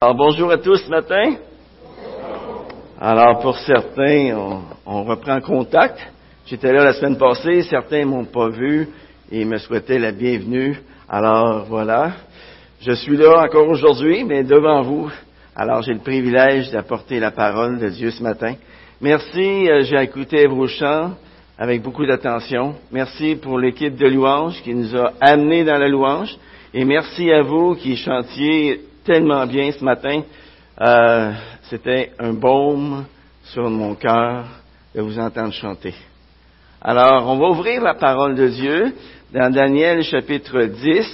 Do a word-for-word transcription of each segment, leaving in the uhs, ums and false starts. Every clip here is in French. Alors, bonjour à tous ce matin. Alors, pour certains, on, on reprend contact. J'étais là la semaine passée, certains m'ont pas vu et me souhaitaient la bienvenue. Alors, voilà. Je suis là encore aujourd'hui, mais devant vous. Alors, j'ai le privilège d'apporter la parole de Dieu ce matin. Merci, j'ai écouté vos chants avec beaucoup d'attention. Merci pour l'équipe de louanges qui nous a amenés dans la louange. Et merci à vous qui chantiez tellement bien ce matin. Euh, c'était un baume sur mon cœur de vous entendre chanter. Alors, on va ouvrir la parole de Dieu dans Daniel chapitre dix.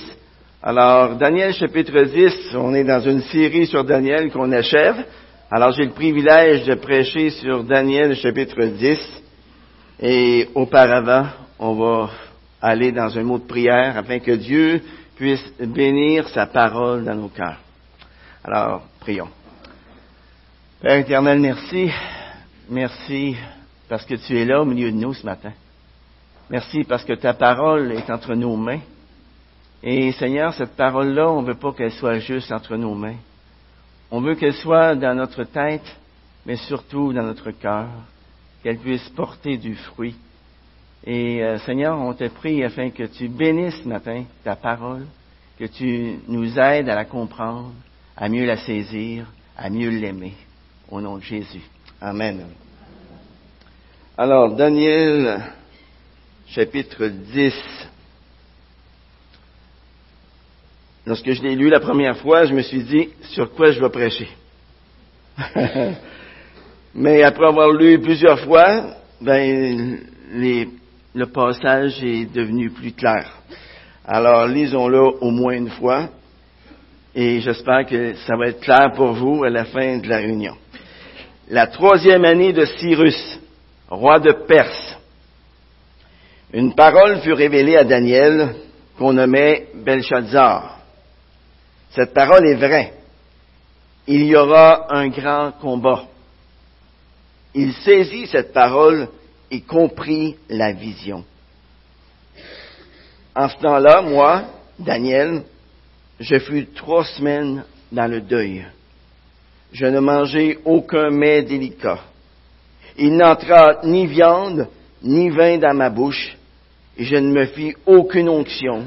Alors, Daniel chapitre dix, on est dans une série sur Daniel qu'on achève. Alors, j'ai le privilège de prêcher sur Daniel chapitre dix. Et auparavant, on va aller dans un mot de prière afin que Dieu puisse bénir sa parole dans nos cœurs. Alors, prions. Père éternel, merci. Merci parce que tu es là au milieu de nous ce matin. Merci parce que ta parole est entre nos mains. Et Seigneur, cette parole-là, on ne veut pas qu'elle soit juste entre nos mains. On veut qu'elle soit dans notre tête, mais surtout dans notre cœur, qu'elle puisse porter du fruit. Et euh, Seigneur, on te prie afin que tu bénisses ce matin ta parole, que tu nous aides à la comprendre, à mieux la saisir, à mieux l'aimer. Au nom de Jésus. Amen. Alors, Daniel, chapitre dix. Lorsque je l'ai lu la première fois, je me suis dit, sur quoi je vais prêcher? Mais après avoir lu plusieurs fois, ben, les, le passage est devenu plus clair. Alors, lisons-le au moins une fois. Et j'espère que ça va être clair pour vous à la fin de la réunion. La troisième année de Cyrus, roi de Perse, une parole fut révélée à Daniel qu'on nommait Belshazzar. Cette parole est vraie. Il y aura un grand combat. Il saisit cette parole et comprit la vision. En ce temps-là, moi, Daniel, je fus trois semaines dans le deuil. Je ne mangeai aucun mets délicat. Il n'entra ni viande, ni vin dans ma bouche, et je ne me fis aucune onction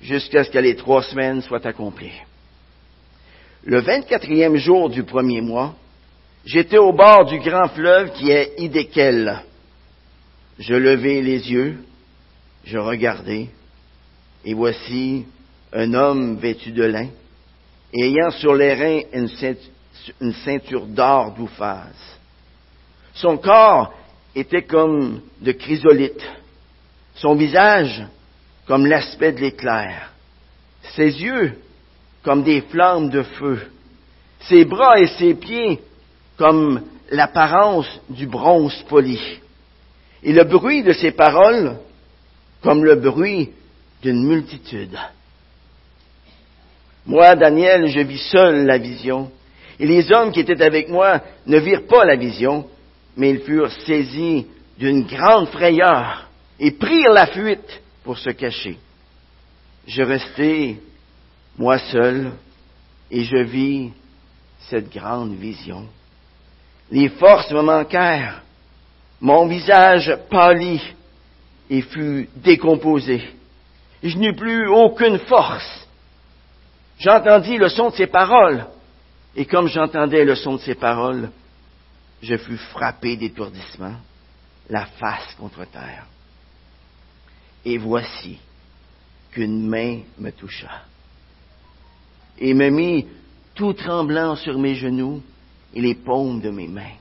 jusqu'à ce que les trois semaines soient accomplies. Le vingt-quatrième jour du premier mois, j'étais au bord du grand fleuve qui est Idékel. Je levai les yeux, je regardai, et voici un homme vêtu de lin, et ayant sur les reins une ceinture d'or d'ouphase. Son corps était comme de chrysolite, son visage comme l'aspect de l'éclair, ses yeux comme des flammes de feu, ses bras et ses pieds comme l'apparence du bronze poli, et le bruit de ses paroles comme le bruit d'une multitude. Moi, Daniel, je vis seul la vision, et les hommes qui étaient avec moi ne virent pas la vision, mais ils furent saisis d'une grande frayeur et prirent la fuite pour se cacher. Je restai, moi seul, et je vis cette grande vision. Les forces me manquèrent, mon visage pâlit et fut décomposé. Je n'eus plus aucune force. J'entendis le son de ses paroles, et comme j'entendais le son de ses paroles, je fus frappé d'étourdissement, la face contre terre. Et voici qu'une main me toucha, et me mit tout tremblant sur mes genoux et les paumes de mes mains.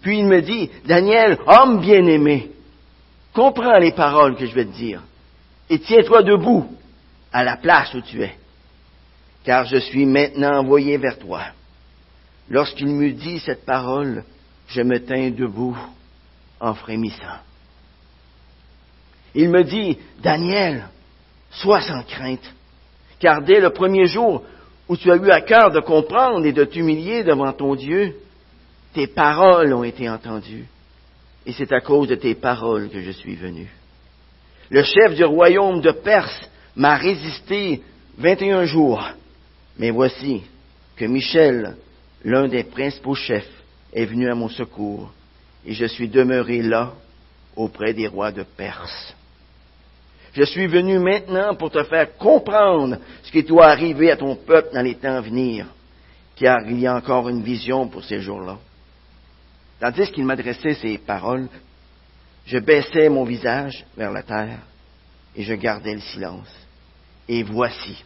Puis il me dit, « Daniel, homme bien-aimé, comprends les paroles que je vais te dire, et tiens-toi debout à la place où tu es, car je suis maintenant envoyé vers toi. » Lorsqu'il m'eut dit cette parole, je me tins debout en frémissant. Il me dit, « Daniel, sois sans crainte, car dès le premier jour où tu as eu à cœur de comprendre et de t'humilier devant ton Dieu, tes paroles ont été entendues, et c'est à cause de tes paroles que je suis venu. Le chef du royaume de Perse m'a résisté vingt et un jours, mais voici, que Michel, l'un des principaux chefs, est venu à mon secours, et je suis demeuré là, auprès des rois de Perse. Je suis venu maintenant pour te faire comprendre ce qui doit arriver à ton peuple dans les temps à venir, car il y a encore une vision pour ces jours-là. » Tandis qu'il m'adressait ces paroles, je baissais mon visage vers la terre et je gardais le silence. Et voici,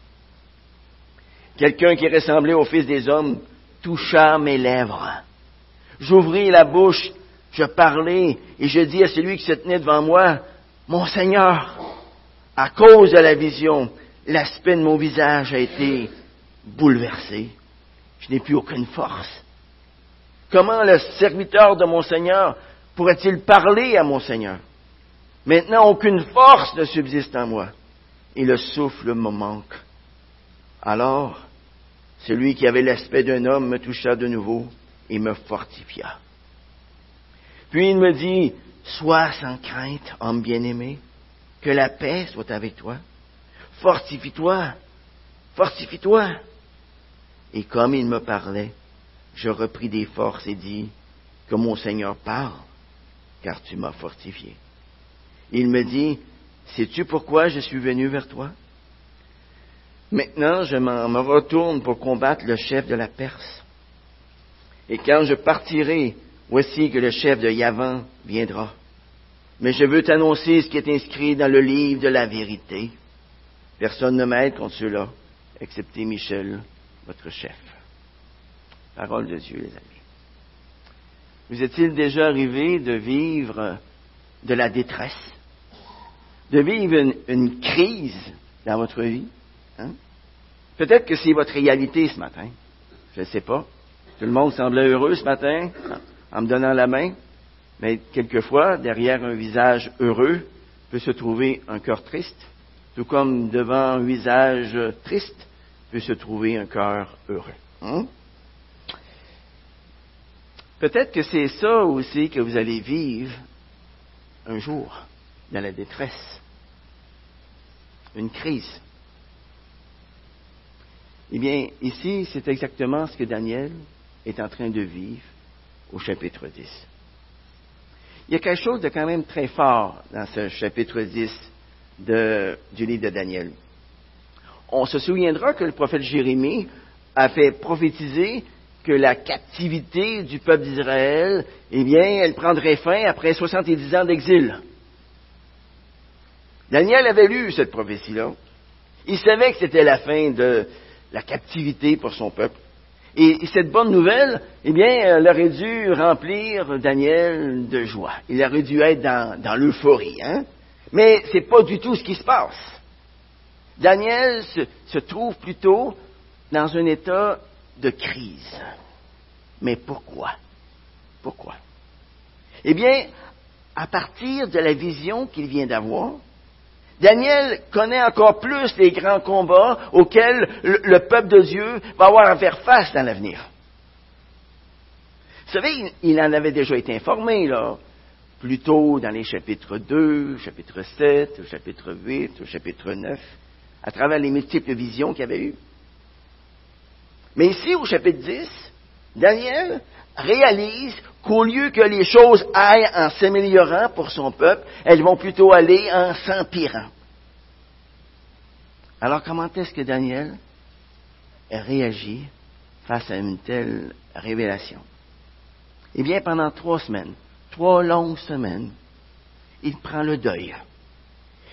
quelqu'un qui ressemblait au Fils des hommes toucha mes lèvres. J'ouvris la bouche, je parlais et je dis à celui qui se tenait devant moi, « Mon Seigneur, à cause de la vision, l'aspect de mon visage a été bouleversé. Je n'ai plus aucune force. » Comment le serviteur de mon Seigneur pourrait-il parler à mon Seigneur? Maintenant, aucune force ne subsiste en moi, et le souffle me manque. Alors, celui qui avait l'aspect d'un homme me toucha de nouveau et me fortifia. Puis il me dit, « Sois sans crainte, homme bien-aimé, que la paix soit avec toi. Fortifie-toi, fortifie-toi. » Et comme il me parlait, je repris des forces et dis, « Que mon Seigneur parle, car tu m'as fortifié. » Il me dit, « Sais-tu pourquoi je suis venu vers toi? Maintenant, je m'en, me retourne pour combattre le chef de la Perse. Et quand je partirai, voici que le chef de Yavan viendra. Mais je veux t'annoncer ce qui est inscrit dans le livre de la vérité. Personne ne m'aide contre ceux-là, excepté Michel, votre chef. » Parole de Dieu, les amis. Vous est-il déjà arrivé de vivre de la détresse, de vivre une, une crise dans votre vie? Hein? Peut-être que c'est votre réalité ce matin. Je ne sais pas. Tout le monde semblait heureux ce matin en me donnant la main, mais quelquefois, derrière un visage heureux, peut se trouver un cœur triste, tout comme devant un visage triste peut se trouver un cœur heureux. Hein? Peut-être que c'est ça aussi que vous allez vivre un jour, dans la détresse. Une crise. Eh bien, ici, c'est exactement ce que Daniel est en train de vivre au chapitre dix. Il y a quelque chose de quand même très fort dans ce chapitre dix de, du livre de Daniel. On se souviendra que le prophète Jérémie a fait prophétiser que la captivité du peuple d'Israël, eh bien, elle prendrait fin après soixante-dix ans d'exil. Daniel avait lu cette prophétie-là. Il savait que c'était la fin de la captivité pour son peuple. Et, et cette bonne nouvelle, eh bien, elle aurait dû remplir Daniel de joie. Il aurait dû être dans, dans l'euphorie, hein. Mais c'est pas du tout ce qui se passe. Daniel se, se trouve plutôt dans un état de crise. Mais pourquoi? Pourquoi? Eh bien, à partir de la vision qu'il vient d'avoir, Daniel connaît encore plus les grands combats auxquels le, le peuple de Dieu va avoir à faire face dans l'avenir. Vous savez, il, il en avait déjà été informé, là, plus tôt dans les chapitres deux, chapitre sept, au chapitre huit, au chapitre neuf, à travers les multiples visions qu'il avait eues. Mais ici, au chapitre dix, Daniel réalise qu'au lieu que les choses aillent en s'améliorant pour son peuple, elles vont plutôt aller en s'empirant. Alors, comment est-ce que Daniel réagit face à une telle révélation? Eh bien, pendant trois semaines, trois longues semaines, il prend le deuil.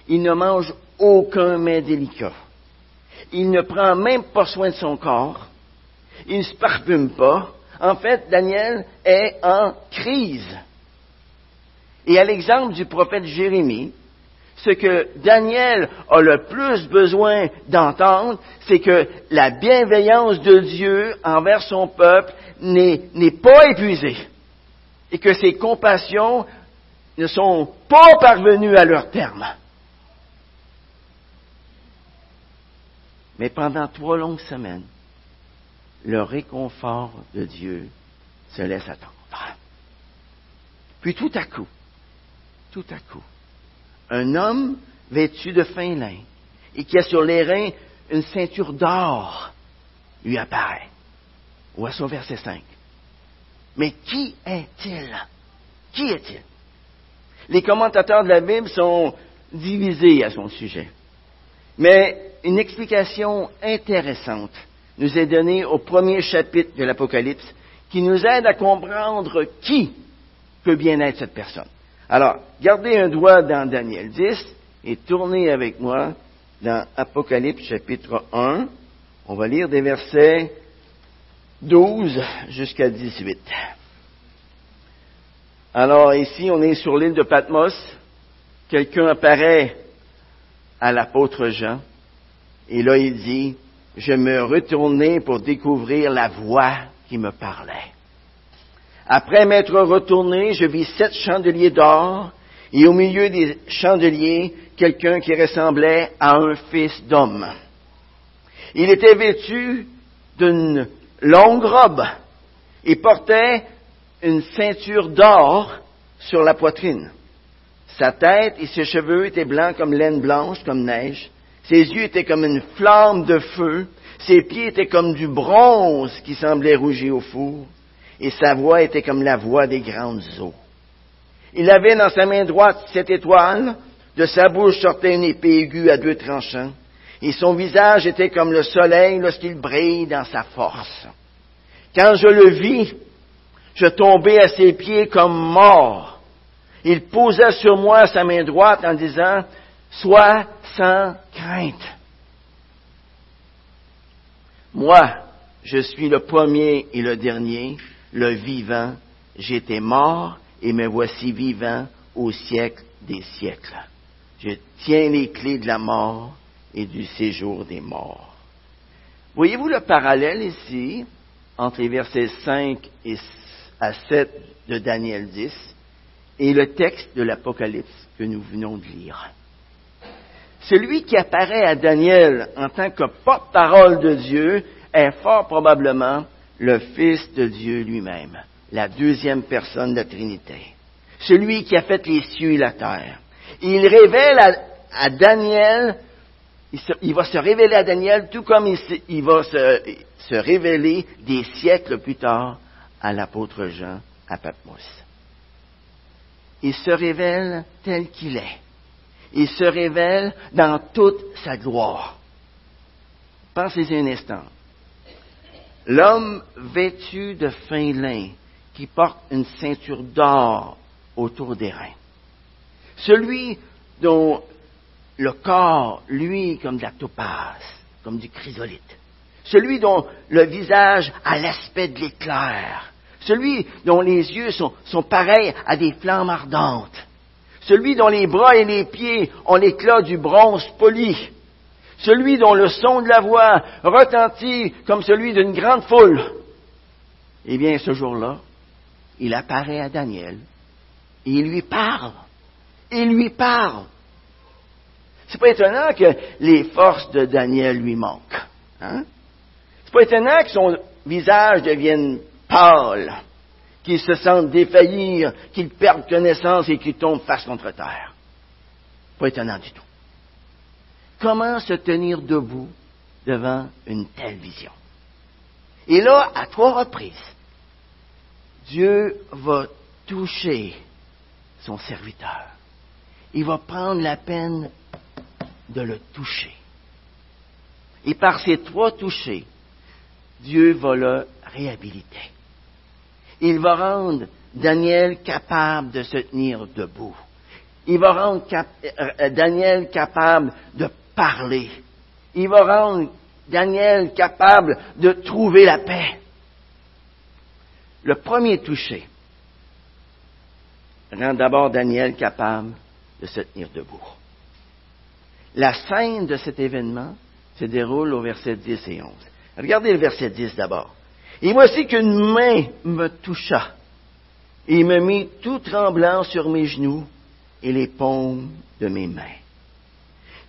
Il ne mange aucun mets délicat. Il ne prend même pas soin de son corps. Il ne se parfume pas. En fait, Daniel est en crise. Et à l'exemple du prophète Jérémie, ce que Daniel a le plus besoin d'entendre, c'est que la bienveillance de Dieu envers son peuple n'est, n'est pas épuisée. Et que ses compassions ne sont pas parvenues à leur terme. Mais pendant trois longues semaines, le réconfort de Dieu se laisse attendre. Puis tout à coup, tout à coup, un homme vêtu de fin lin et qui a sur les reins une ceinture d'or lui apparaît. On va ça au verset cinq. Mais qui est-il? Qui est-il? Les commentateurs de la Bible sont divisés à son sujet. Mais une explication intéressante nous est donnée au premier chapitre de l'Apocalypse qui nous aide à comprendre qui peut bien être cette personne. Alors, gardez un doigt dans Daniel dix et tournez avec moi dans Apocalypse chapitre un. On va lire des versets douze jusqu'à dix-huit. Alors ici, on est sur l'île de Patmos. Quelqu'un apparaît à l'apôtre Jean. Et là, il dit, « Je me retournai pour découvrir la voix qui me parlait. Après m'être retourné, je vis sept chandeliers d'or, et au milieu des chandeliers, quelqu'un qui ressemblait à un fils d'homme. Il était vêtu d'une longue robe et portait une ceinture d'or sur la poitrine. Sa tête et ses cheveux étaient blancs comme laine blanche, comme neige. Ses yeux étaient comme une flamme de feu. Ses pieds étaient comme du bronze qui semblait rougir au four. Et sa voix était comme la voix des grandes eaux. Il avait dans sa main droite cette étoile. De sa bouche sortait une épée aiguë à deux tranchants. Et son visage était comme le soleil lorsqu'il brille dans sa force. Quand je le vis, je tombai à ses pieds comme mort. Il posa sur moi sa main droite en disant, « Sois sans crainte. » Moi, je suis le premier et le dernier, le vivant. J'étais mort et me voici vivant au siècle des siècles. Je tiens les clés de la mort et du séjour des morts. » Voyez-vous le parallèle ici entre les versets cinq et à sept de Daniel dix et le texte de l'Apocalypse que nous venons de lire? Celui qui apparaît à Daniel en tant que porte-parole de Dieu est fort probablement le Fils de Dieu lui-même, la deuxième personne de la Trinité, celui qui a fait les cieux et la terre. Il révèle à, à Daniel... Il, se, il va se révéler à Daniel, tout comme il, se, il va se, se révéler des siècles plus tard à l'apôtre Jean à Patmos. Il se révèle tel qu'il est. Il se révèle dans toute sa gloire. Pensez-y un instant. L'homme vêtu de fin lin, qui porte une ceinture d'or autour des reins. Celui dont... le corps, lui, comme de la topaze, comme du chrysolite. Celui dont le visage a l'aspect de l'éclair. Celui dont les yeux sont, sont pareils à des flammes ardentes. Celui dont les bras et les pieds ont l'éclat du bronze poli. Celui dont le son de la voix retentit comme celui d'une grande foule. Eh bien, ce jour-là, il apparaît à Daniel et il lui parle. Il lui parle. C'est pas étonnant que les forces de Daniel lui manquent. Hein? C'est pas étonnant que son visage devienne pâle, qu'il se sente défaillir, qu'il perde connaissance et qu'il tombe face contre terre. Pas étonnant du tout. Comment se tenir debout devant une telle vision? Et là, à trois reprises, Dieu va toucher son serviteur. Il va prendre la peine de le toucher. Et par ces trois touchés, Dieu va le réhabiliter. Il va rendre Daniel capable de se tenir debout. Il va rendre cap- euh, Daniel capable de parler. Il va rendre Daniel capable de trouver la paix. Le premier touché rend d'abord Daniel capable de se tenir debout. La scène de cet événement se déroule au verset dix et onze. Regardez le verset dix d'abord. « Et voici qu'une main me toucha, et me mit tout tremblant sur mes genoux et les paumes de mes mains. »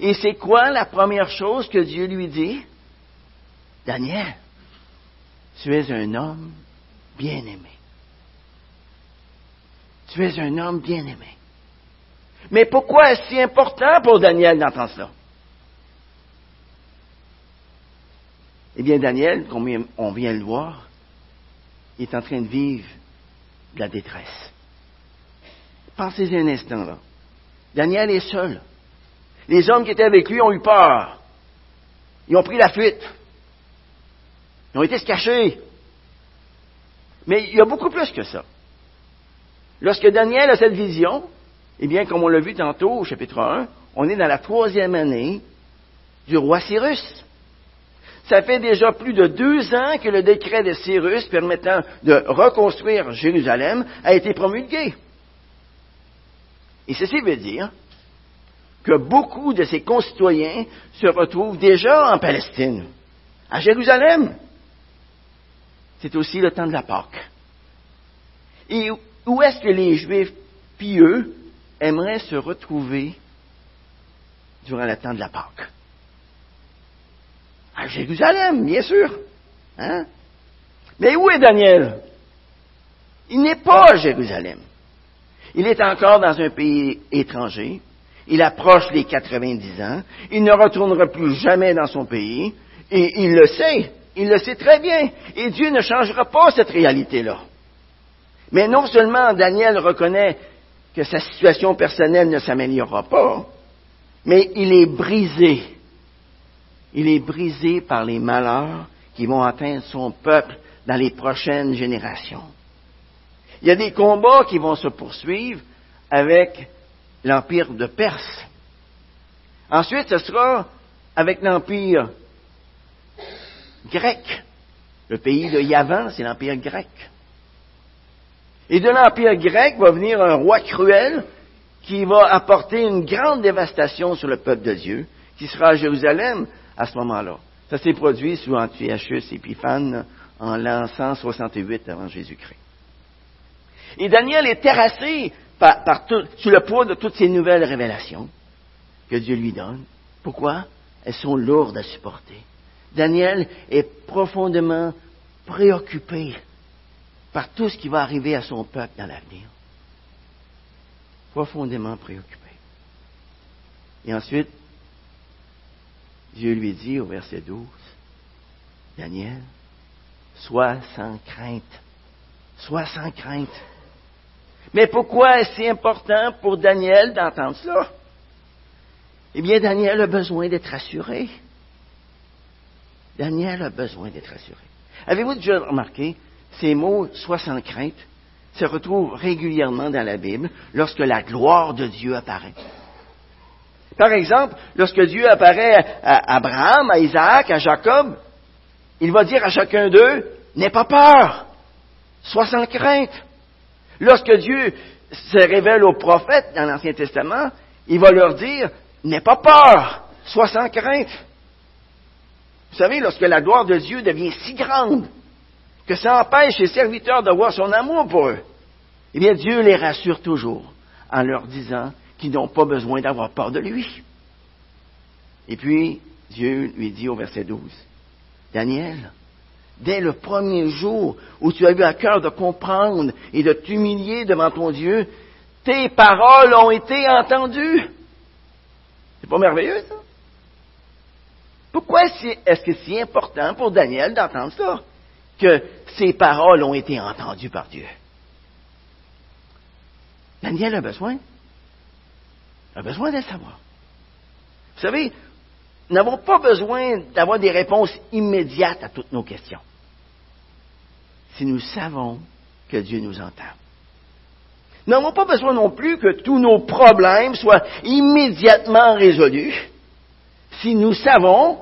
Et c'est quoi la première chose que Dieu lui dit? « Daniel, tu es un homme bien-aimé. Tu es un homme bien-aimé. » Mais pourquoi est-ce si important pour Daniel d'entendre cela? Eh bien, Daniel, comme on vient le voir, il est en train de vivre de la détresse. Pensez-y un instant, là. Daniel est seul. Les hommes qui étaient avec lui ont eu peur. Ils ont pris la fuite. Ils ont été se cacher. Mais il y a beaucoup plus que ça. Lorsque Daniel a cette vision, eh bien, comme on l'a vu tantôt au chapitre un, on est dans la troisième année du roi Cyrus. Ça fait déjà plus de deux ans que le décret de Cyrus permettant de reconstruire Jérusalem a été promulgué. Et ceci veut dire que beaucoup de ses concitoyens se retrouvent déjà en Palestine, à Jérusalem. C'est aussi le temps de la Pâque. Et où est-ce que les Juifs pieux aimeraient se retrouver durant le temps de la Pâque? À Jérusalem, bien sûr. Hein? Mais où est Daniel? Il n'est pas à Jérusalem. Il est encore dans un pays étranger. Il approche les quatre-vingt-dix ans. Il ne retournera plus jamais dans son pays. Et il le sait. Il le sait très bien. Et Dieu ne changera pas cette réalité-là. Mais non seulement Daniel reconnaît que sa situation personnelle ne s'améliorera pas, mais il est brisé. Il est brisé par les malheurs qui vont atteindre son peuple dans les prochaines générations. Il y a des combats qui vont se poursuivre avec l'Empire de Perse. Ensuite, ce sera avec l'Empire grec. Le pays de Yavan, c'est l'Empire grec. Et de l'Empire grec va venir un roi cruel qui va apporter une grande dévastation sur le peuple de Dieu, qui sera à Jérusalem à ce moment-là. Ça s'est produit sous Antiochus Epiphane en l'an cent soixante-huit avant Jésus-Christ. Et Daniel est terrassé par, par tout, sous le poids de toutes ces nouvelles révélations que Dieu lui donne. Pourquoi? Elles sont lourdes à supporter. Daniel est profondément préoccupé par tout ce qui va arriver à son peuple dans l'avenir. Profondément préoccupé. Et ensuite, Dieu lui dit au verset douze, « Daniel, sois sans crainte. Sois sans crainte. » Mais pourquoi est-ce si important pour Daniel d'entendre cela? Eh bien, Daniel a besoin d'être rassuré. Daniel a besoin d'être rassuré. Avez-vous déjà remarqué, ces mots « sois sans crainte » se retrouvent régulièrement dans la Bible lorsque la gloire de Dieu apparaît. Par exemple, lorsque Dieu apparaît à Abraham, à Isaac, à Jacob, il va dire à chacun d'eux « N'aie pas peur, sois sans crainte ». Lorsque Dieu se révèle aux prophètes dans l'Ancien Testament, il va leur dire « N'aie pas peur, sois sans crainte ». Vous savez, lorsque la gloire de Dieu devient si grande que ça empêche les serviteurs d'avoir son amour pour eux, eh bien Dieu les rassure toujours en leur disant qu'ils n'ont pas besoin d'avoir peur de lui. Et puis, Dieu lui dit au verset douze, « Daniel, dès le premier jour où tu as eu à cœur de comprendre et de t'humilier devant ton Dieu, tes paroles ont été entendues. » C'est pas merveilleux, ça? Pourquoi est-ce que c'est si important pour Daniel d'entendre ça, que ses paroles ont été entendues par Dieu? Daniel a besoin. a besoin de le savoir. Vous savez, nous n'avons pas besoin d'avoir des réponses immédiates à toutes nos questions. Si nous savons que Dieu nous entend. Nous n'avons pas besoin non plus que tous nos problèmes soient immédiatement résolus si nous savons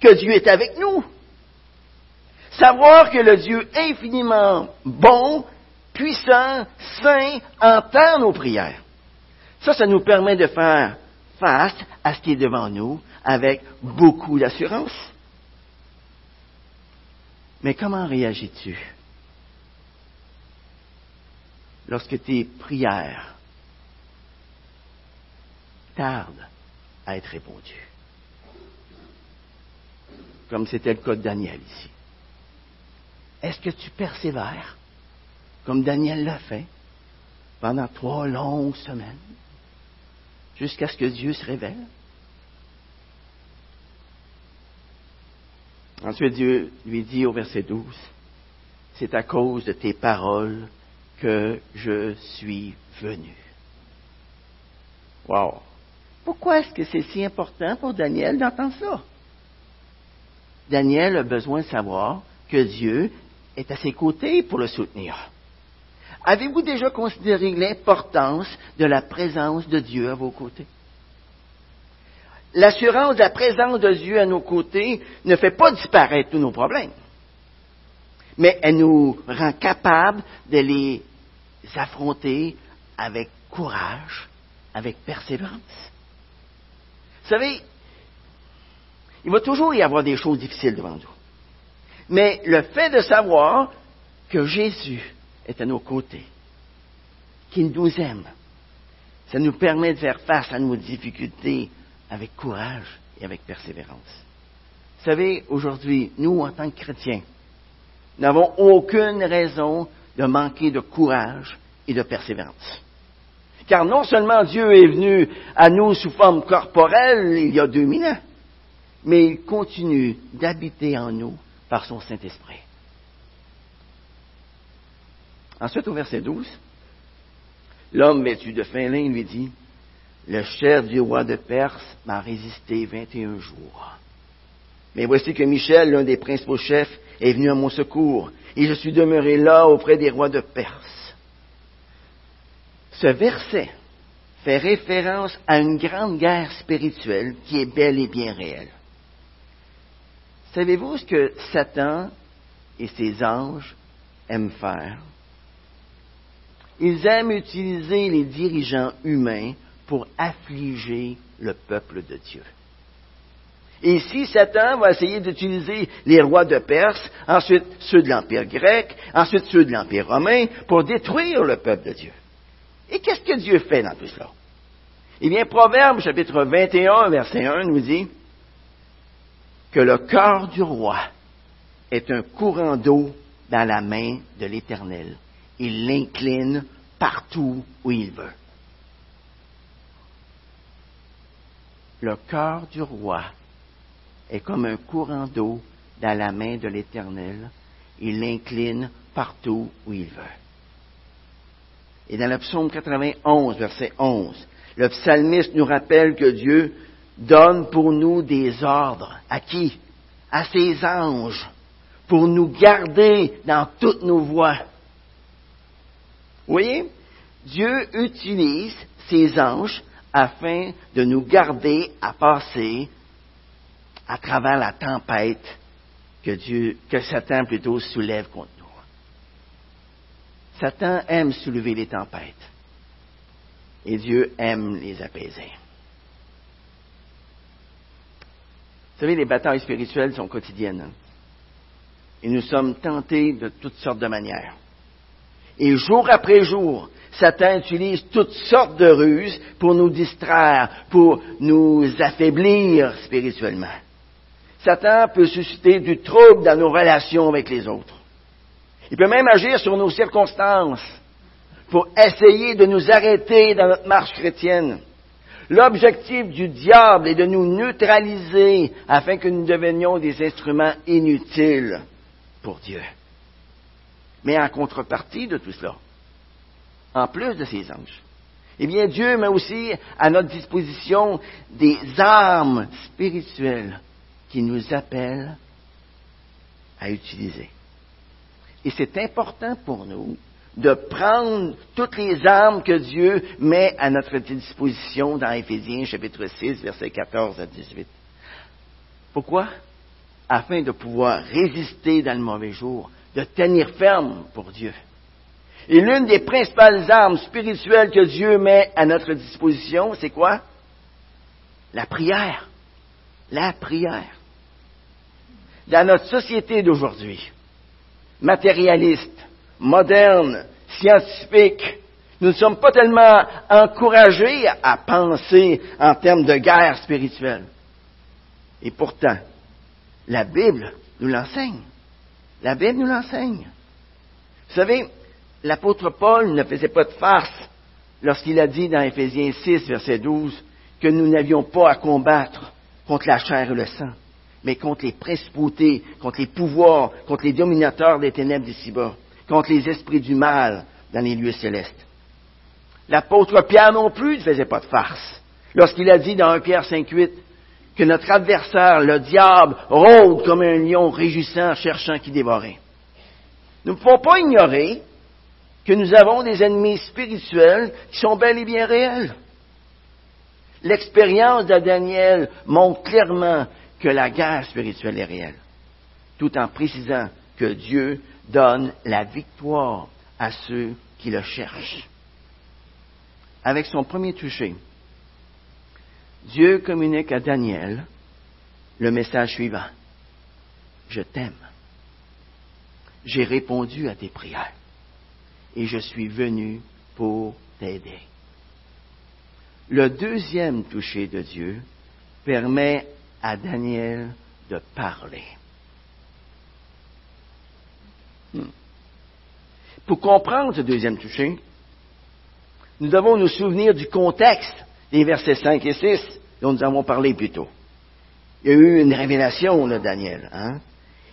que Dieu est avec nous. Savoir que le Dieu infiniment bon, puissant, saint, entend nos prières. Ça, ça nous permet de faire face à ce qui est devant nous avec beaucoup d'assurance. Mais comment réagis-tu lorsque tes prières tardent à être répondues? Comme c'était le cas de Daniel ici. Est-ce que tu persévères, comme Daniel l'a fait, pendant trois longues semaines? Jusqu'à ce que Dieu se révèle. Ensuite, Dieu lui dit au verset douze, « c'est à cause de tes paroles que je suis venu. Wow! Pourquoi est-ce que c'est si important pour Daniel d'entendre ça? Daniel a besoin de savoir que Dieu est à ses côtés pour le soutenir. Avez-vous déjà considéré l'importance de la présence de Dieu à vos côtés? L'assurance de la présence de Dieu à nos côtés ne fait pas disparaître tous nos problèmes, mais elle nous rend capables de les affronter avec courage, avec persévérance. Vous savez, il va toujours y avoir des choses difficiles devant nous. Mais le fait de savoir que Jésus est à nos côtés, qu'il nous aime, ça nous permet de faire face à nos difficultés avec courage et avec persévérance. Vous savez, aujourd'hui, nous, en tant que chrétiens, n'avons aucune raison de manquer de courage et de persévérance. Car non seulement Dieu est venu à nous sous forme corporelle il y a deux mille ans, mais il continue d'habiter en nous par son Saint-Esprit. Ensuite, au verset douze, l'homme vêtu de fin lin lui dit, « Le chef du roi de Perse m'a résisté vingt et un jours. Mais voici que Michel, l'un des principaux chefs, est venu à mon secours, et je suis demeuré là auprès des rois de Perse. » Ce verset fait référence à une grande guerre spirituelle qui est belle et bien réelle. Savez-vous ce que Satan et ses anges aiment faire? Ils aiment utiliser les dirigeants humains pour affliger le peuple de Dieu. Et ici, Satan va essayer d'utiliser les rois de Perse, ensuite ceux de l'Empire grec, ensuite ceux de l'Empire romain, pour détruire le peuple de Dieu. Et qu'est-ce que Dieu fait dans tout cela? Eh bien, Proverbe, chapitre vingt et un, verset un, nous dit que le cœur du roi est un courant d'eau dans la main de l'Éternel. Il l'incline partout où il veut. Le cœur du roi est comme un courant d'eau dans la main de l'Éternel. Il l'incline partout où il veut. Et dans le psaume quatre-vingt-onze, verset onze, le psalmiste nous rappelle que Dieu donne pour nous des ordres. À qui? À ses anges, pour nous garder dans toutes nos voies. Vous voyez, Dieu utilise ses anges afin de nous garder à passer à travers la tempête que, Dieu, que Satan plutôt soulève contre nous. Satan aime soulever les tempêtes et Dieu aime les apaiser. Vous savez, les batailles spirituelles sont quotidiennes et nous sommes tentés de toutes sortes de manières. Et jour après jour, Satan utilise toutes sortes de ruses pour nous distraire, pour nous affaiblir spirituellement. Satan peut susciter du trouble dans nos relations avec les autres. Il peut même agir sur nos circonstances pour essayer de nous arrêter dans notre marche chrétienne. L'objectif du diable est de nous neutraliser afin que nous devenions des instruments inutiles pour Dieu. Mais en contrepartie de tout cela, en plus de ces anges, eh bien Dieu met aussi à notre disposition des armes spirituelles qui nous appellent à utiliser. Et c'est important pour nous de prendre toutes les armes que Dieu met à notre disposition dans Éphésiens, chapitre six, versets quatorze à dix-huit. Pourquoi? Afin de pouvoir résister dans le mauvais jour, de tenir ferme pour Dieu. Et l'une des principales armes spirituelles que Dieu met à notre disposition, c'est quoi? La prière. La prière. Dans notre société d'aujourd'hui, matérialiste, moderne, scientifique, nous ne sommes pas tellement encouragés à penser en termes de guerre spirituelle. Et pourtant, la Bible nous l'enseigne. La Bible nous l'enseigne. Vous savez, l'apôtre Paul ne faisait pas de farce lorsqu'il a dit dans Éphésiens six, verset douze, que nous n'avions pas à combattre contre la chair et le sang, mais contre les principautés, contre les pouvoirs, contre les dominateurs des ténèbres d'ici-bas, contre les esprits du mal dans les lieux célestes. L'apôtre Pierre non plus ne faisait pas de farce lorsqu'il a dit dans premier Pierre cinq huit que notre adversaire, le diable, rôde comme un lion rugissant, cherchant qui dévorer. Nous ne pouvons pas ignorer que nous avons des ennemis spirituels qui sont bel et bien réels. L'expérience de Daniel montre clairement que la guerre spirituelle est réelle, tout en précisant que Dieu donne la victoire à ceux qui le cherchent. Avec son premier toucher, Dieu communique à Daniel le message suivant. « Je t'aime. J'ai répondu à tes prières et je suis venu pour t'aider. » Le deuxième toucher de Dieu permet à Daniel de parler. Hmm. Pour comprendre ce deuxième toucher, nous devons nous souvenir du contexte des versets cinq et six dont nous avons parlé plus tôt. Il y a eu une révélation, là, Daniel. Hein?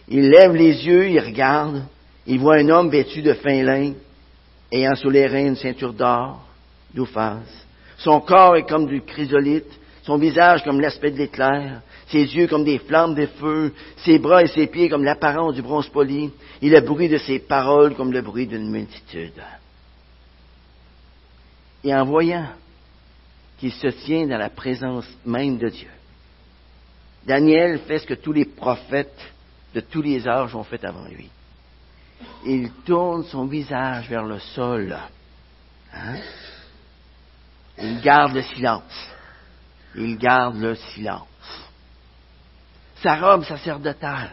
Il lève les yeux, il regarde, il voit un homme vêtu de fin lin, ayant sous les reins une ceinture d'or, d'ouphase. Son corps est comme du chrysolite, son visage comme l'aspect de l'éclair, ses yeux comme des flammes de feu, ses bras et ses pieds comme l'apparence du bronze poli, et le bruit de ses paroles comme le bruit d'une multitude. Et en voyant qu'il se tient dans la présence même de Dieu, Daniel fait ce que tous les prophètes de tous les âges ont fait avant lui. Il tourne son visage vers le sol. Hein? Il garde le silence. Il garde le silence. Sa robe sacerdotale,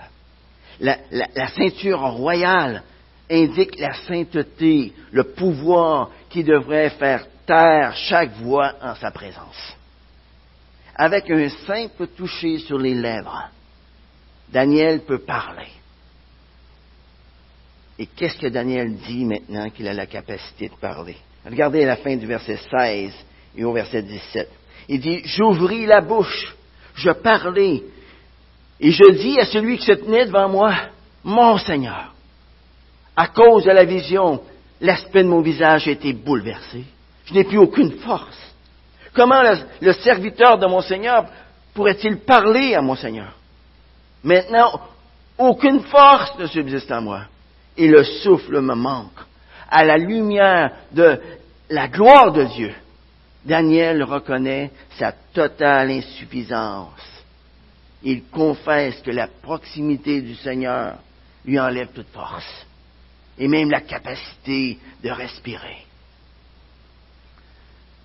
la, la, la ceinture royale, indique la sainteté, le pouvoir qui devrait faire taire chaque voix en sa présence. Avec un simple toucher sur les lèvres, Daniel peut parler. Et qu'est-ce que Daniel dit maintenant qu'il a la capacité de parler? Regardez à la fin du verset seize et au verset dix-sept. Il dit, « J'ouvris la bouche, je parlais, et je dis à celui qui se tenait devant moi, « Mon Seigneur, à cause de la vision, l'aspect de mon visage a été bouleversé. Je n'ai plus aucune force. Comment le, le serviteur de mon Seigneur pourrait-il parler à mon Seigneur? Maintenant, aucune force ne subsiste en moi, et le souffle me manque. À la lumière de la gloire de Dieu, Daniel reconnaît sa totale insuffisance. Il confesse que la proximité du Seigneur lui enlève toute force et même la capacité de respirer.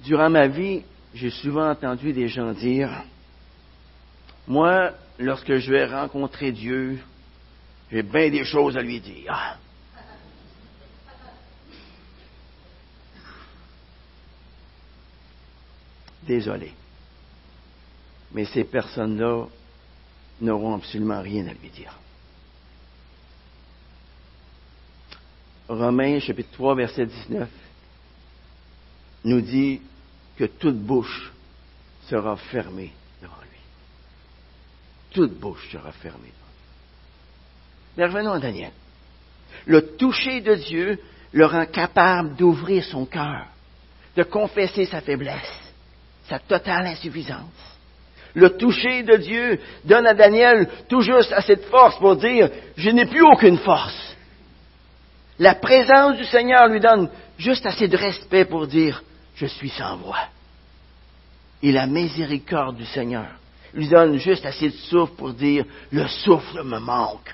Durant ma vie, j'ai souvent entendu des gens dire « Moi, lorsque je vais rencontrer Dieu, j'ai bien des choses à lui dire. » Désolé, mais ces personnes-là n'auront absolument rien à lui dire. Romains, chapitre trois, verset dix-neuf, nous dit que toute bouche sera fermée devant lui. Toute bouche sera fermée devant lui. Mais revenons à Daniel. Le toucher de Dieu le rend capable d'ouvrir son cœur, de confesser sa faiblesse, sa totale insuffisance. Le toucher de Dieu donne à Daniel tout juste assez de force pour dire « Je n'ai plus aucune force ». La présence du Seigneur lui donne juste assez de respect pour dire « Je suis sans voix ». Et la miséricorde du Seigneur lui donne juste assez de souffle pour dire « Le souffle me manque ».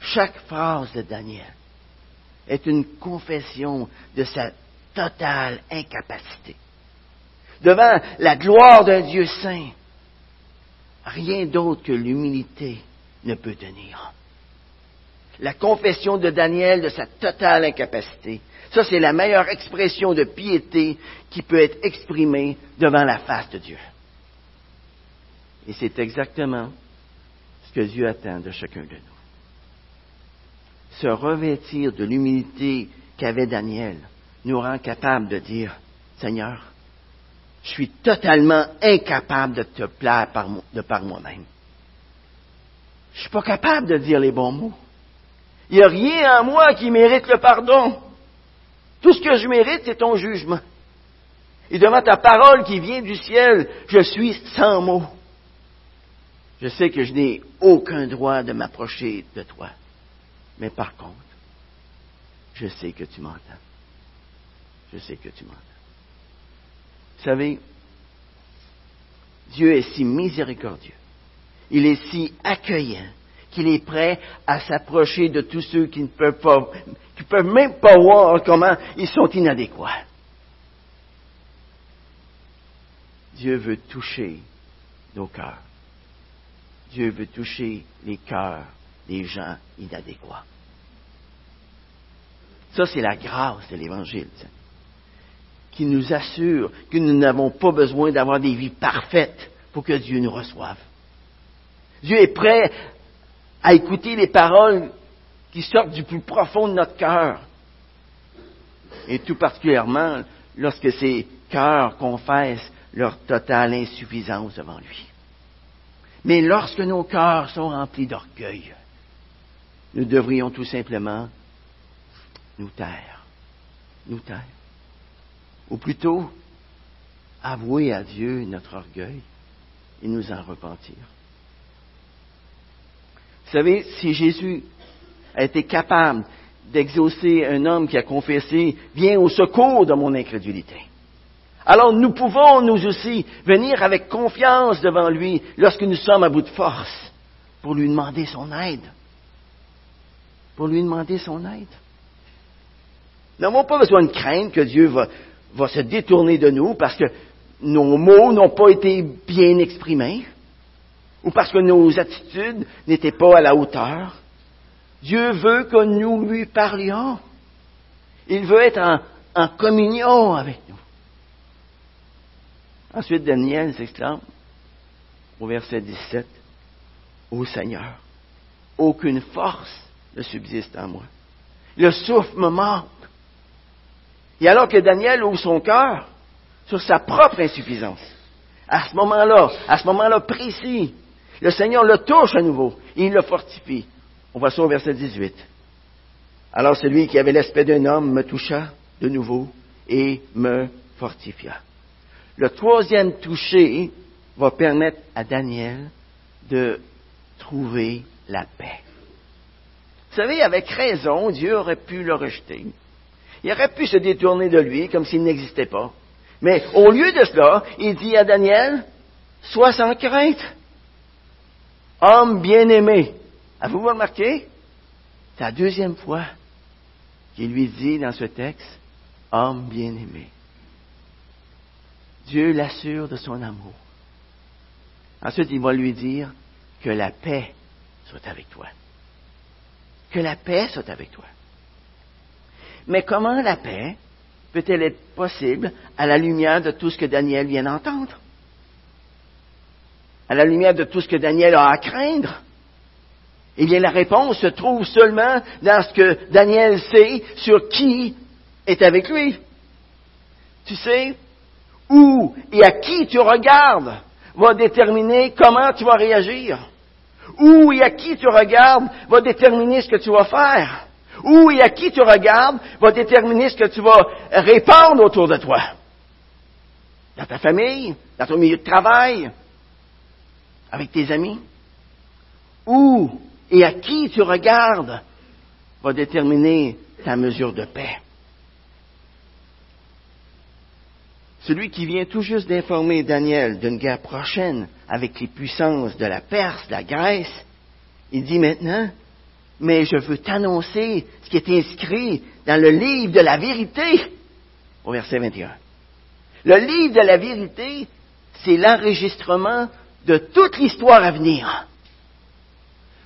Chaque phrase de Daniel est une confession de sa totale incapacité. Devant la gloire d'un Dieu saint, rien d'autre que l'humilité ne peut tenir. La confession de Daniel de sa totale incapacité, ça c'est la meilleure expression de piété qui peut être exprimée devant la face de Dieu. Et c'est exactement ce que Dieu attend de chacun de nous. Se revêtir de l'humilité qu'avait Daniel nous rend capable de dire « Seigneur, je suis totalement incapable de te plaire par, de par moi-même. Je ne suis pas capable de dire les bons mots. Il n'y a rien en moi qui mérite le pardon. Tout ce que je mérite, c'est ton jugement. Et devant ta parole qui vient du ciel, je suis sans mots. Je sais que je n'ai aucun droit de m'approcher de toi. Mais par contre, je sais que tu m'entends. Je sais que tu m'entends. Vous savez, Dieu est si miséricordieux, il est si accueillant, qu'il est prêt à s'approcher de tous ceux qui ne peuvent pas, qui ne peuvent même pas voir comment ils sont inadéquats. Dieu veut toucher nos cœurs. Dieu veut toucher les cœurs des gens inadéquats. Ça, c'est la grâce de l'Évangile, ça, qui nous assure que nous n'avons pas besoin d'avoir des vies parfaites pour que Dieu nous reçoive. Dieu est prêt à écouter les paroles qui sortent du plus profond de notre cœur. Et tout particulièrement lorsque ces cœurs confessent leur totale insuffisance devant lui. Mais lorsque nos cœurs sont remplis d'orgueil, nous devrions tout simplement nous taire, nous taire. Ou plutôt, avouer à Dieu notre orgueil et nous en repentir. Vous savez, si Jésus a été capable d'exaucer un homme qui a confessé « Viens au secours de mon incrédulité », alors nous pouvons, nous aussi, venir avec confiance devant lui lorsque nous sommes à bout de force pour lui demander son aide. Pour lui demander son aide. Nous n'avons pas besoin de craindre que Dieu va, va se détourner de nous parce que nos mots n'ont pas été bien exprimés ou parce que nos attitudes n'étaient pas à la hauteur. Dieu veut que nous lui parlions. Il veut être en, en communion avec nous. Ensuite, Daniel s'exclame au verset dix-sept, « Ô Seigneur, aucune force ne subsiste en moi. Le souffle me manque. » Et alors que Daniel ouvre son cœur sur sa propre insuffisance, à ce moment-là, à ce moment-là précis, le Seigneur le touche à nouveau et il le fortifie. On va ça au verset dix-huit. « Alors celui qui avait l'aspect d'un homme me toucha de nouveau et me fortifia. » Le troisième toucher va permettre à Daniel de trouver la paix. Vous savez, avec raison, Dieu aurait pu le rejeter. Il aurait pu se détourner de lui comme s'il n'existait pas. Mais au lieu de cela, il dit à Daniel, « Sois sans crainte, homme bien-aimé. » Avez-vous remarqué? C'est la deuxième fois qu'il lui dit dans ce texte, « Homme bien-aimé. » Dieu l'assure de son amour. Ensuite, il va lui dire que la paix soit avec toi. Que la paix soit avec toi. Mais comment la paix peut-elle être possible à la lumière de tout ce que Daniel vient d'entendre? À la lumière de tout ce que Daniel a à craindre? Eh bien, la réponse se trouve seulement dans ce que Daniel sait sur qui est avec lui. Tu sais, où et à qui tu regardes va déterminer comment tu vas réagir. Où et à qui tu regardes va déterminer ce que tu vas faire. Où et à qui tu regardes va déterminer ce que tu vas répandre autour de toi. Dans ta famille, dans ton milieu de travail, avec tes amis. Où et à qui tu regardes va déterminer ta mesure de paix. Celui qui vient tout juste d'informer Daniel d'une guerre prochaine avec les puissances de la Perse, de la Grèce, il dit maintenant, « Mais je veux t'annoncer ce qui est inscrit dans le livre de la vérité. » Au verset vingt et un. Le livre de la vérité, c'est l'enregistrement de toute l'histoire à venir.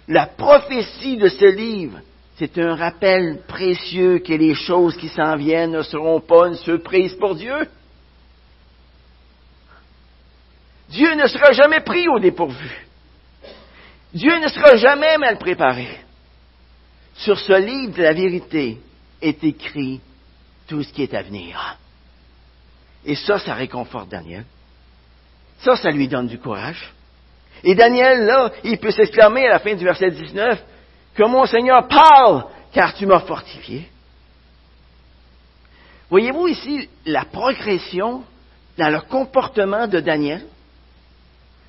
La prophétie de ce livre, c'est un rappel précieux que les choses qui s'en viennent ne seront pas une surprise pour Dieu. Dieu ne sera jamais pris au dépourvu. Dieu ne sera jamais mal préparé. Sur ce livre de la vérité est écrit tout ce qui est à venir. Et ça, ça réconforte Daniel. Ça, ça lui donne du courage. Et Daniel, là, il peut s'exclamer à la fin du verset dix-neuf, « Que mon Seigneur parle, car tu m'as fortifié. » Voyez-vous ici la progression dans le comportement de Daniel?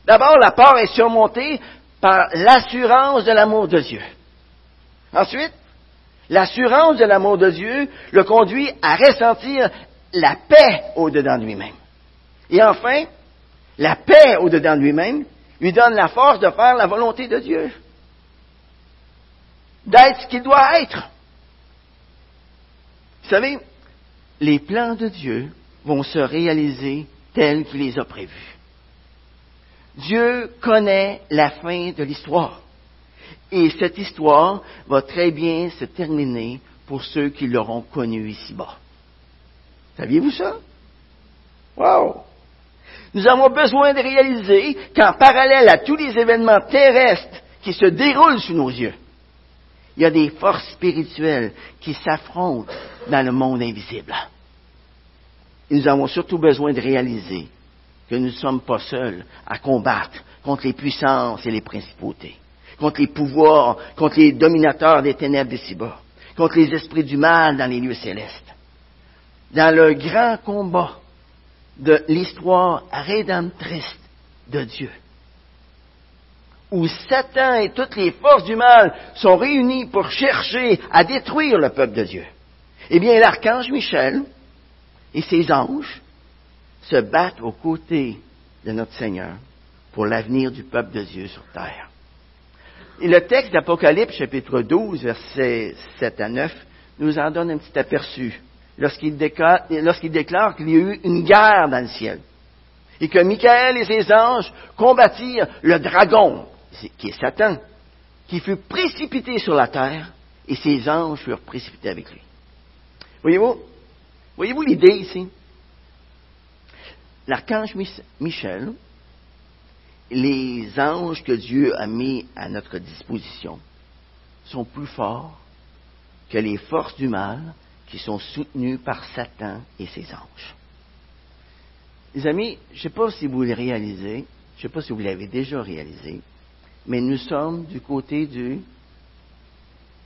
D'abord, la peur est surmontée par l'assurance de l'amour de Dieu. Ensuite, l'assurance de l'amour de Dieu le conduit à ressentir la paix au-dedans de lui-même. Et enfin, la paix au-dedans de lui-même lui donne la force de faire la volonté de Dieu, d'être ce qu'il doit être. Vous savez, les plans de Dieu vont se réaliser tels qu'il les a prévus. Dieu connaît la fin de l'histoire. Et cette histoire va très bien se terminer pour ceux qui l'auront connue ici-bas. Saviez-vous ça? Wow! Nous avons besoin de réaliser qu'en parallèle à tous les événements terrestres qui se déroulent sous nos yeux, il y a des forces spirituelles qui s'affrontent dans le monde invisible. Et nous avons surtout besoin de réaliser que nous ne sommes pas seuls à combattre contre les puissances et les principautés, contre les pouvoirs, contre les dominateurs des ténèbres d'ici-bas, contre les esprits du mal dans les lieux célestes. Dans le grand combat de l'histoire rédemptrice de Dieu, où Satan et toutes les forces du mal sont réunies pour chercher à détruire le peuple de Dieu, eh bien l'archange Michel et ses anges se battent aux côtés de notre Seigneur pour l'avenir du peuple de Dieu sur terre. Et le texte d'Apocalypse, chapitre douze, versets sept à neuf, nous en donne un petit aperçu lorsqu'il déclare, lorsqu'il déclare qu'il y a eu une guerre dans le ciel et que Michael et ses anges combattirent le dragon, qui est Satan, qui fut précipité sur la terre et ses anges furent précipités avec lui. Voyez-vous, voyez-vous l'idée ici? L'archange Michel, les anges que Dieu a mis à notre disposition sont plus forts que les forces du mal qui sont soutenues par Satan et ses anges. Les amis, je ne sais pas si vous le réalisez, je ne sais pas si vous l'avez déjà réalisé, mais nous sommes du côté du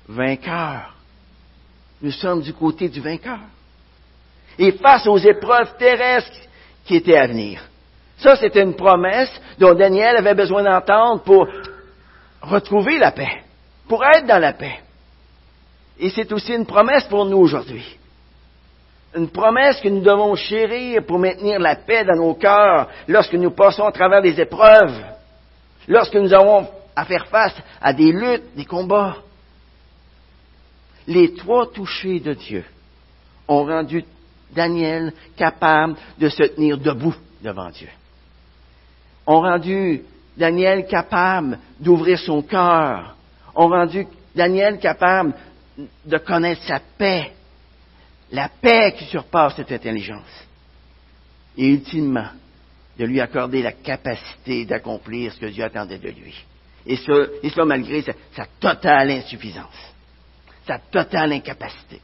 vainqueur. Nous sommes du côté du vainqueur. Et face aux épreuves terrestres qui étaient à venir, ça, c'était une promesse dont Daniel avait besoin d'entendre pour retrouver la paix, pour être dans la paix. Et c'est aussi une promesse pour nous aujourd'hui. Une promesse que nous devons chérir pour maintenir la paix dans nos cœurs lorsque nous passons à travers des épreuves, lorsque nous avons à faire face à des luttes, des combats. Les trois touchés de Dieu ont rendu Daniel capable de se tenir debout devant Dieu. Ont rendu Daniel capable d'ouvrir son cœur, ont rendu Daniel capable de connaître sa paix, la paix qui surpasse cette intelligence, et ultimement, de lui accorder la capacité d'accomplir ce que Dieu attendait de lui. Et ce, et cela malgré sa, sa totale insuffisance, sa totale incapacité.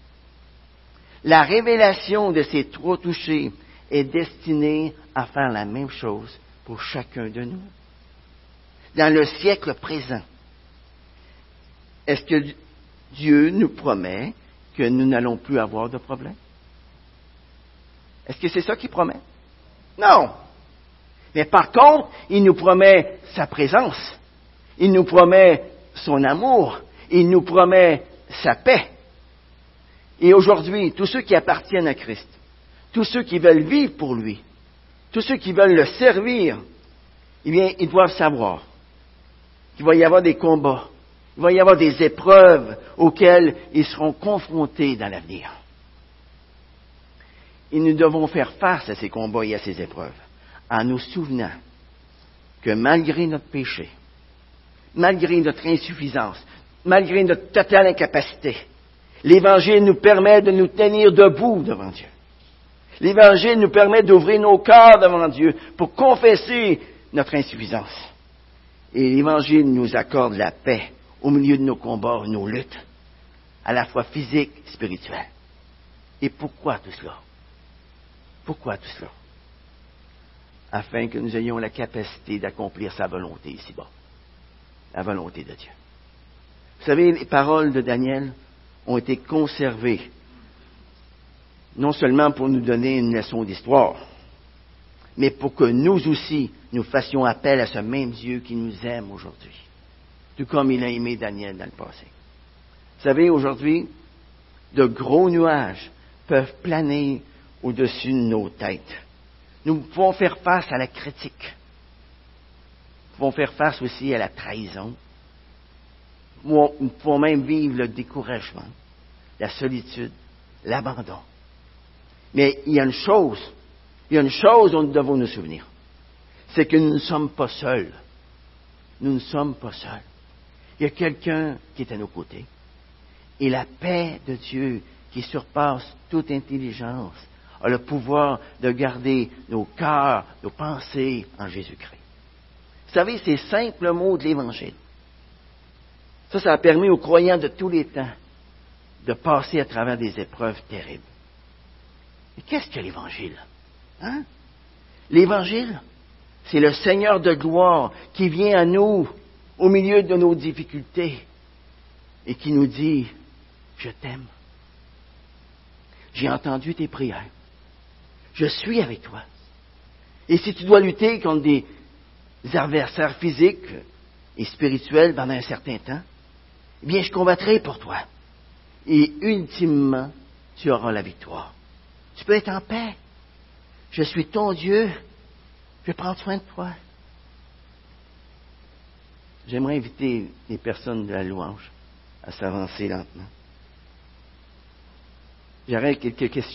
La révélation de ces trois touchés est destinée à faire la même chose pour chacun de nous. Dans le siècle présent, est-ce que Dieu nous promet que nous n'allons plus avoir de problème? Est-ce que c'est ça qu'il promet? Non. Mais par contre, il nous promet sa présence. Il nous promet son amour. Il nous promet sa paix. Et aujourd'hui, tous ceux qui appartiennent à Christ, tous ceux qui veulent vivre pour lui, tous ceux qui veulent le servir, eh bien, ils doivent savoir qu'il va y avoir des combats, il va y avoir des épreuves auxquelles ils seront confrontés dans l'avenir. Et nous devons faire face à ces combats et à ces épreuves en nous souvenant que malgré notre péché, malgré notre insuffisance, malgré notre totale incapacité, l'Évangile nous permet de nous tenir debout devant Dieu. L'Évangile nous permet d'ouvrir nos cœurs devant Dieu pour confesser notre insuffisance. Et l'Évangile nous accorde la paix au milieu de nos combats, nos luttes, à la fois physiques et spirituelles. Et pourquoi tout cela? Pourquoi tout cela? afin que nous ayons la capacité d'accomplir sa volonté ici-bas, la volonté de Dieu. Vous savez, les paroles de Daniel ont été conservées, non seulement pour nous donner une leçon d'histoire, mais pour que nous aussi, nous fassions appel à ce même Dieu qui nous aime aujourd'hui, tout comme il a aimé Daniel dans le passé. Vous savez, aujourd'hui, de gros nuages peuvent planer au-dessus de nos têtes. Nous pouvons faire face à la critique. Nous pouvons faire face aussi à la trahison. Nous pouvons même vivre le découragement, la solitude, l'abandon. Mais il y a une chose, il y a une chose dont nous devons nous souvenir. C'est que nous ne sommes pas seuls. Nous ne sommes pas seuls. Il y a quelqu'un qui est à nos côtés. Et la paix de Dieu qui surpasse toute intelligence a le pouvoir de garder nos cœurs, nos pensées en Jésus-Christ. Vous savez, ces simples mots de l'Évangile, ça, ça a permis aux croyants de tous les temps de passer à travers des épreuves terribles. Mais qu'est-ce que l'Évangile? Hein? L'Évangile, c'est le Seigneur de gloire qui vient à nous au milieu de nos difficultés et qui nous dit « Je t'aime. J'ai entendu tes prières. Je suis avec toi. » Et si tu dois lutter contre des adversaires physiques et spirituels pendant un certain temps, eh bien, je combattrai pour toi. Et ultimement, tu auras la victoire. Tu peux être en paix. Je suis ton Dieu. Je vais prendre soin de toi. J'aimerais inviter les personnes de la louange à s'avancer lentement. J'aurais quelques questions.